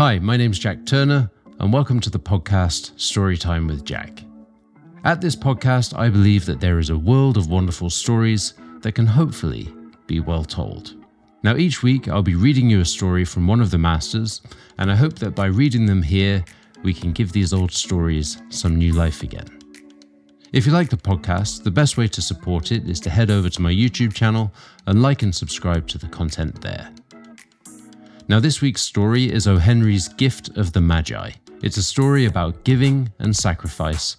Hi, my name's Jack Turner, and welcome to the podcast Story Time with Jack. At this podcast, I believe that there is a world of wonderful stories that can hopefully be well told. Now, each week, I'll be reading you a story from one of the masters, and I hope that by reading them here, we can give these old stories some new life again. If you like the podcast, the best way to support it is to head over to my YouTube channel and like and subscribe to the content there. Now, this week's story is O. Henry's Gift of the Magi. It's a story about giving and sacrifice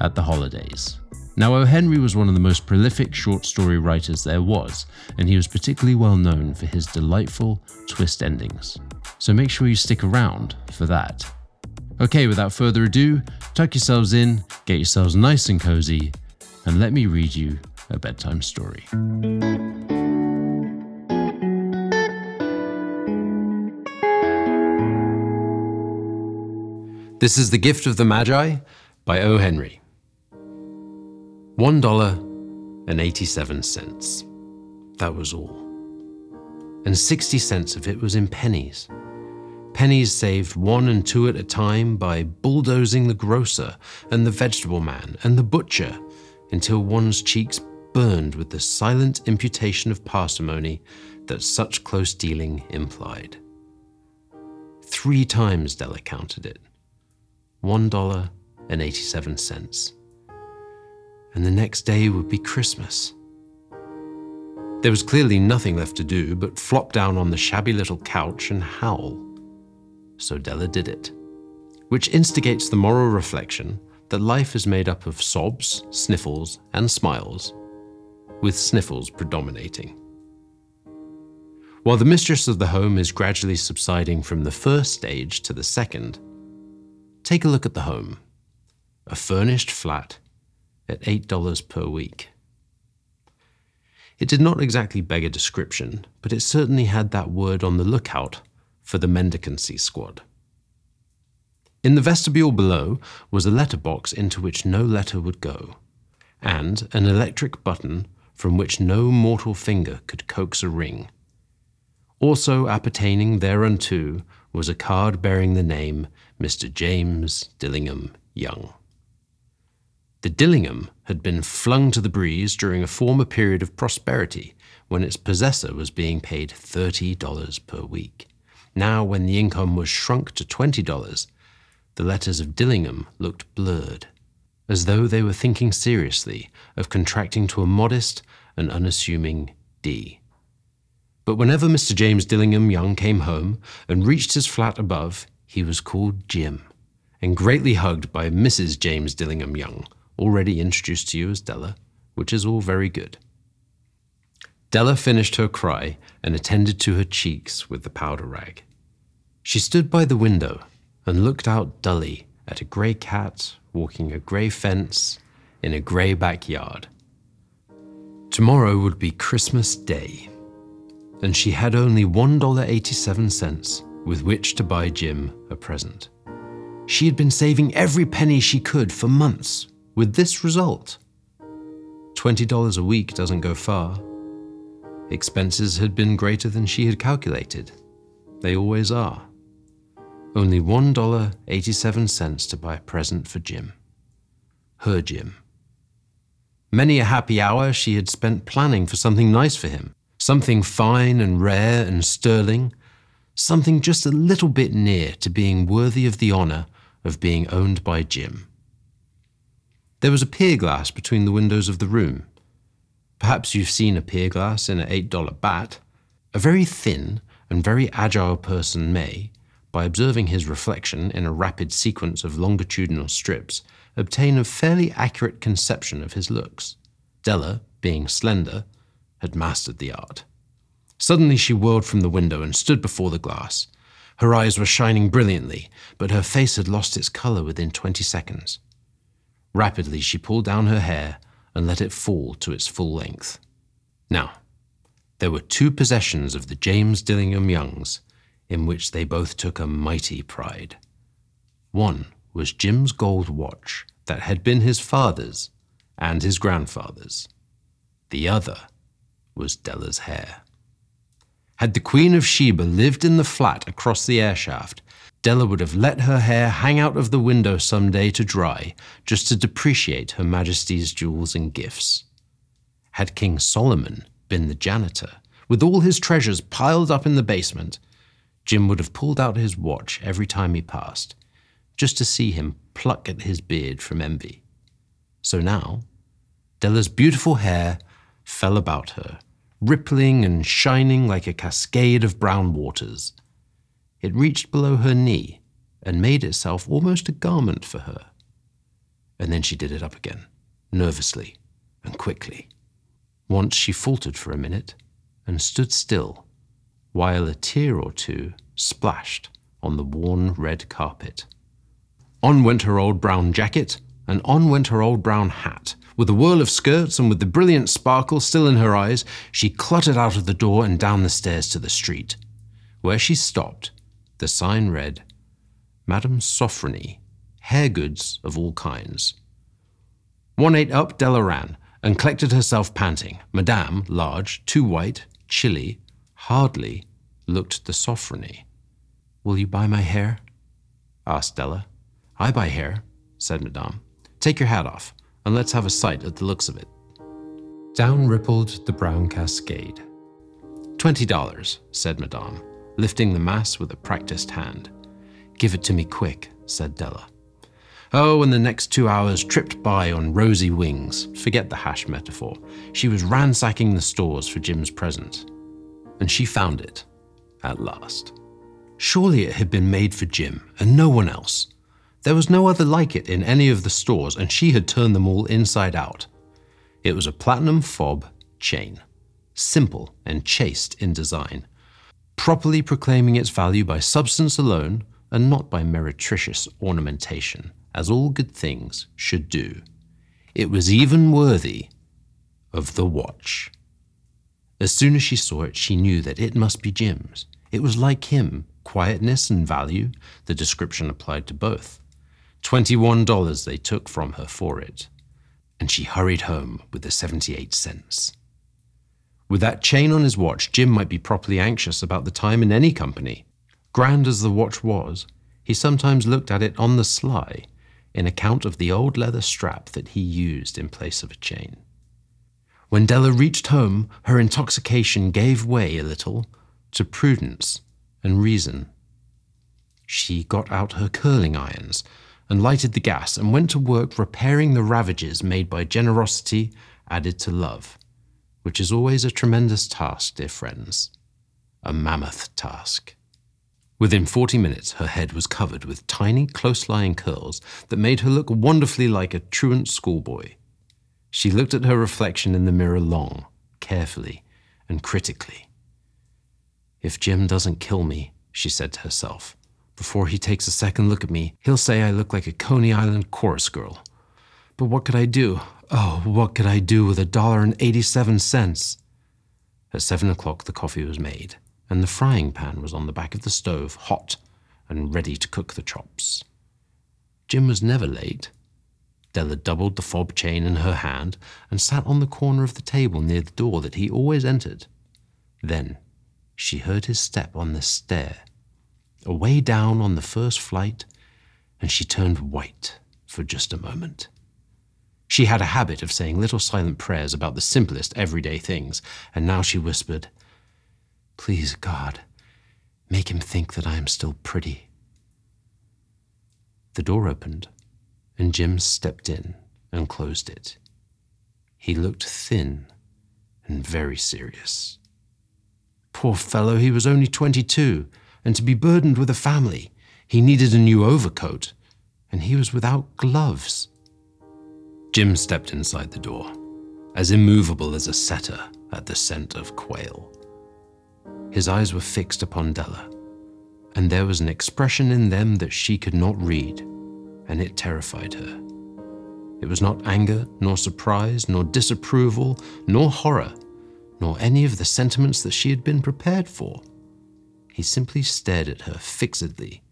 at the holidays. Now, O. Henry was one of the most prolific short story writers there was, and he was particularly well known for his delightful twist endings. So make sure you stick around for that. Okay, without further ado, tuck yourselves in, get yourselves nice and cozy, and let me read you a bedtime story. This is The Gift of the Magi by O. Henry. $1.87. That was all. And 60 cents of it was in pennies. Pennies saved one and two at a time by bulldozing the grocer and the vegetable man and the butcher until one's cheeks burned with the silent imputation of parsimony that such close dealing implied. 3 times Della counted it. $1.87. And the next day would be Christmas. There was clearly nothing left to do but flop down on the shabby little couch and howl. So Della did it, which instigates the moral reflection that life is made up of sobs, sniffles, and smiles, with sniffles predominating. While the mistress of the home is gradually subsiding from the first stage to the second, take a look at the home, a furnished flat at $8 per week. It did not exactly beg a description, but it certainly had that word on the lookout for the mendicancy squad. In the vestibule below was a letterbox into which no letter would go, and an electric button from which no mortal finger could coax a ring. Also appertaining thereunto was a card bearing the name Mr. James Dillingham Young. The Dillingham had been flung to the breeze during a former period of prosperity when its possessor was being paid $30 per week. Now, when the income was shrunk to $20, the letters of Dillingham looked blurred, as though they were thinking seriously of contracting to a modest and unassuming D. But whenever Mr. James Dillingham Young came home and reached his flat above, he was called Jim, and greatly hugged by Mrs. James Dillingham Young, already introduced to you as Della, which is all very good. Della finished her cry and attended to her cheeks with the powder rag. She stood by the window and looked out dully at a grey cat walking a grey fence in a grey backyard. Tomorrow would be Christmas Day, and she had only $1.87 with which to buy Jim a present. She had been saving every penny she could for months, with this result. $20 a week doesn't go far. Expenses had been greater than she had calculated. They always are. Only $1.87 to buy a present for Jim. Her Jim. Many a happy hour she had spent planning for something nice for him. Something fine and rare and sterling. Something just a little bit near to being worthy of the honor of being owned by Jim. There was a pier glass between the windows of the room. Perhaps you've seen a pier glass in an $8 bat. A very thin and very agile person may, by observing his reflection in a rapid sequence of longitudinal strips, obtain a fairly accurate conception of his looks. Della, being slender, had mastered the art. Suddenly she whirled from the window and stood before the glass. Her eyes were shining brilliantly, but her face had lost its color within 20 seconds. Rapidly she pulled down her hair and let it fall to its full length. Now, there were 2 possessions of the James Dillingham Youngs in which they both took a mighty pride. One was Jim's gold watch that had been his father's and his grandfather's. The other was Della's hair. Had the Queen of Sheba lived in the flat across the airshaft, Della would have let her hair hang out of the window someday to dry, just to depreciate Her Majesty's jewels and gifts. Had King Solomon been the janitor, with all his treasures piled up in the basement, Jim would have pulled out his watch every time he passed, just to see him pluck at his beard from envy. So now, Della's beautiful hair fell about her, rippling and shining like a cascade of brown waters. It reached below her knee and made itself almost a garment for her. And then she did it up again, nervously and quickly. Once she faltered for a minute and stood still, while a tear or two splashed on the worn red carpet. On went her old brown jacket, and on went her old brown hat. With a whirl of skirts and with the brilliant sparkle still in her eyes, she cluttered out of the door and down the stairs to the street. Where she stopped, the sign read, Madame Sofronie, hair goods of all kinds. 1 8 up, Della ran, and collected herself panting. Madame, large, too white, chilly, hardly looked the Sofronie. Will you buy my hair? asked Della. I buy hair, said Madame. Take your hat off, and let's have a sight at the looks of it. Down rippled the brown cascade. $20, said Madame, lifting the mass with a practiced hand. Give it to me quick, said Della. Oh, and the next 2 hours tripped by on rosy wings. Forget the hash metaphor. She was ransacking the stores for Jim's present. And she found it, at last. Surely it had been made for Jim, and no one else. There was no other like it in any of the stores, and she had turned them all inside out. It was a platinum fob chain, simple and chaste in design, properly proclaiming its value by substance alone and not by meretricious ornamentation, as all good things should do. It was even worthy of the watch. As soon as she saw it, she knew that it must be Jim's. It was like him, quietness and value, the description applied to both. $21 they took from her for it, and she hurried home with the 78 cents. With that chain on his watch, Jim might be properly anxious about the time in any company. Grand as the watch was, he sometimes looked at it on the sly in account of the old leather strap that he used in place of a chain. When Della reached home, her intoxication gave way a little to prudence and reason. She got out her curling irons and lighted the gas and went to work repairing the ravages made by generosity added to love, which is always a tremendous task, dear friends, a mammoth task. Within 40 minutes, her head was covered with tiny, close-lying curls that made her look wonderfully like a truant schoolboy. She looked at her reflection in the mirror long, carefully, and critically. If Jim doesn't kill me, she said to herself, before he takes a second look at me, he'll say I look like a Coney Island chorus girl. But what could I do? Oh, what could I do with $1.87? At 7 o'clock, the coffee was made, and the frying pan was on the back of the stove, hot and ready to cook the chops. Jim was never late. Della doubled the fob chain in her hand and sat on the corner of the table near the door that he always entered. Then she heard his step on the stair, away down on the first flight, and she turned white for just a moment. She had a habit of saying little silent prayers about the simplest everyday things, and now she whispered, Please, God, make him think that I am still pretty. The door opened, and Jim stepped in and closed it. He looked thin and very serious. Poor fellow, he was only 22, and to be burdened with a family. He needed a new overcoat, and he was without gloves. Jim stepped inside the door, as immovable as a setter at the scent of quail. His eyes were fixed upon Della, and there was an expression in them that she could not read, and it terrified her. It was not anger, nor surprise, nor disapproval, nor horror, nor any of the sentiments that she had been prepared for. He simply stared at her fixedly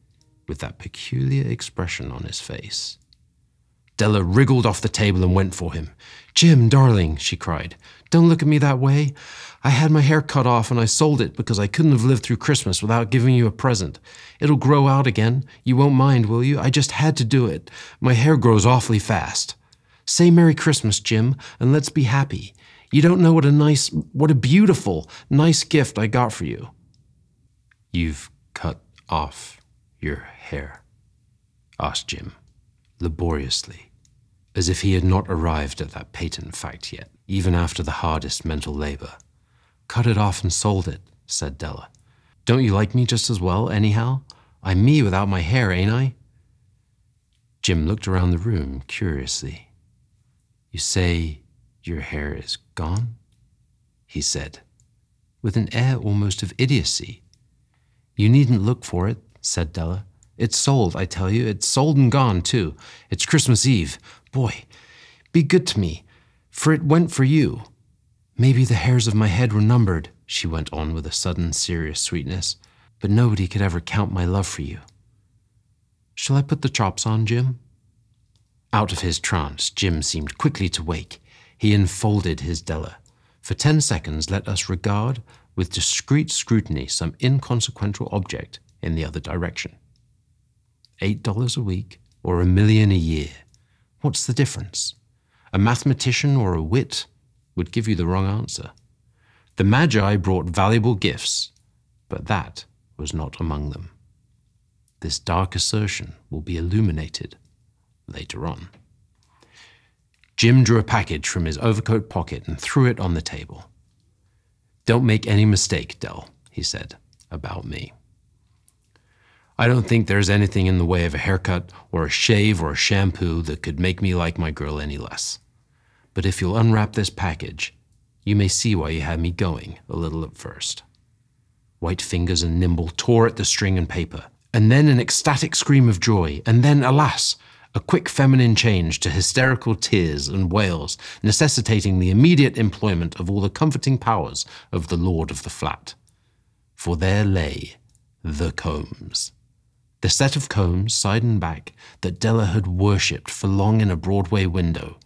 with that peculiar expression on his face. Della wriggled off the table and went for him. "Jim, darling," she cried, "don't look at me that way. I had my hair cut off and I sold it because I couldn't have lived through Christmas without giving you a present. It'll grow out again. You won't mind, will you? I just had to do it. My hair grows awfully fast. Say Merry Christmas, Jim, and let's be happy. You don't know what a beautiful, nice gift I got for you." "You've cut off your hair?" asked Jim, laboriously, as if he had not arrived at that patent fact yet, even after the hardest mental labor. "Cut it off and sold it," said Della. "Don't you like me just as well, anyhow? I'm me without my hair, ain't I?" Jim looked around the room curiously. "You say your hair is gone?" he said, with an air almost of idiocy. "You needn't look for it," said Della. "It's sold, I tell you. It's sold and gone, too. It's Christmas Eve. Boy, be good to me, for it went for you. Maybe the hairs of my head were numbered," she went on with a sudden serious sweetness, "but nobody could ever count my love for you. Shall I put the chops on, Jim?" Out of his trance, Jim seemed quickly to wake. He enfolded his Della. For 10 seconds, let us regard with discreet scrutiny some inconsequential object in the other direction. $8 a week or $1 million a year. What's the difference? A mathematician or a wit would give you the wrong answer. The Magi brought valuable gifts, but that was not among them. This dark assertion will be illuminated later on. Jim drew a package from his overcoat pocket and threw it on the table. "Don't make any mistake, Dell," he said, "about me. I don't think there's anything in the way of a haircut or a shave or a shampoo that could make me like my girl any less. But if you'll unwrap this package, you may see why you had me going a little at first." White fingers and nimble tore at the string and paper, and then an ecstatic scream of joy, and then, alas, a quick feminine change to hysterical tears and wails, necessitating the immediate employment of all the comforting powers of the lord of the flat. For there lay the combs. The set of combs, side and back, that Della had worshipped for long in a Broadway window.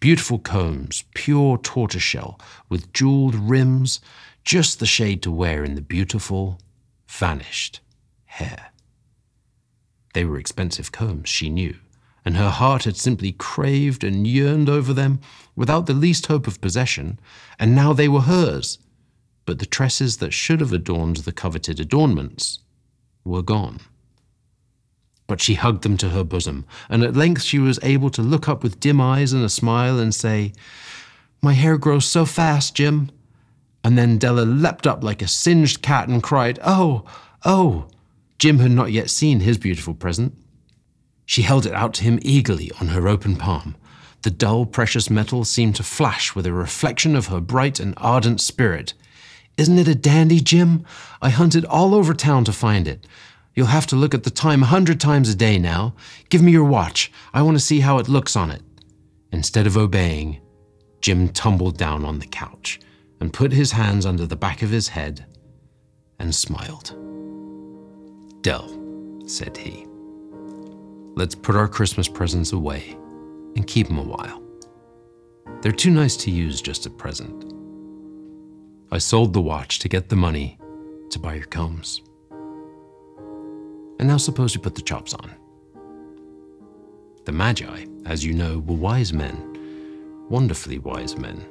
Beautiful combs, pure tortoiseshell, with jeweled rims, just the shade to wear in the beautiful, vanished hair. They were expensive combs, she knew, and her heart had simply craved and yearned over them without the least hope of possession, and now they were hers. But the tresses that should have adorned the coveted adornments were gone. But she hugged them to her bosom, and at length she was able to look up with dim eyes and a smile and say, "My hair grows so fast, Jim." And then Della leapt up like a singed cat and cried, "Oh, oh!" Jim had not yet seen his beautiful present. She held it out to him eagerly on her open palm. The dull, precious metal seemed to flash with a reflection of her bright and ardent spirit. "Isn't it a dandy, Jim? I hunted all over town to find it. You'll have to look at the time 100 times a day now. Give me your watch. I want to see how it looks on it." Instead of obeying, Jim tumbled down on the couch and put his hands under the back of his head and smiled. "Dell," said he, "let's put our Christmas presents away and keep them a while. They're too nice to use just at present. I sold the watch to get the money to buy your combs. And now suppose you put the chops on." The Magi, as you know, were wise men, wonderfully wise men,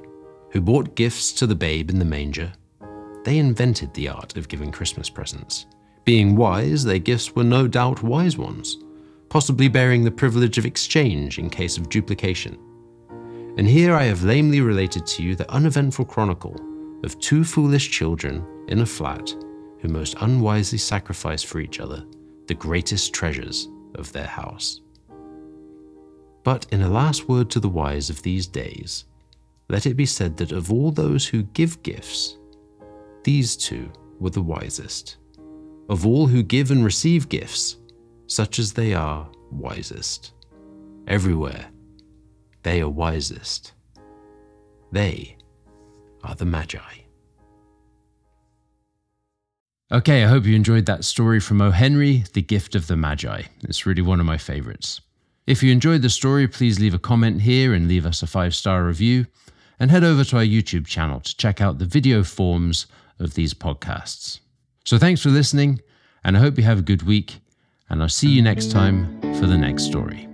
who brought gifts to the babe in the manger. They invented the art of giving Christmas presents. Being wise, their gifts were no doubt wise ones, possibly bearing the privilege of exchange in case of duplication. And here I have lamely related to you the uneventful chronicle of 2 foolish children in a flat who most unwisely sacrificed for each other the greatest treasures of their house. But in a last word to the wise of these days, let it be said that of all those who give gifts, these 2 were the wisest. Of all who give and receive gifts, such as they are, wisest. Everywhere, they are wisest. They are the Magi. Okay, I hope you enjoyed that story from O. Henry, The Gift of the Magi. It's really one of my favorites. If you enjoyed the story, please leave a comment here and leave us a 5-star review, and head over to our YouTube channel to check out the video forms of these podcasts. So thanks for listening, and I hope you have a good week, and I'll see you next time for the next story.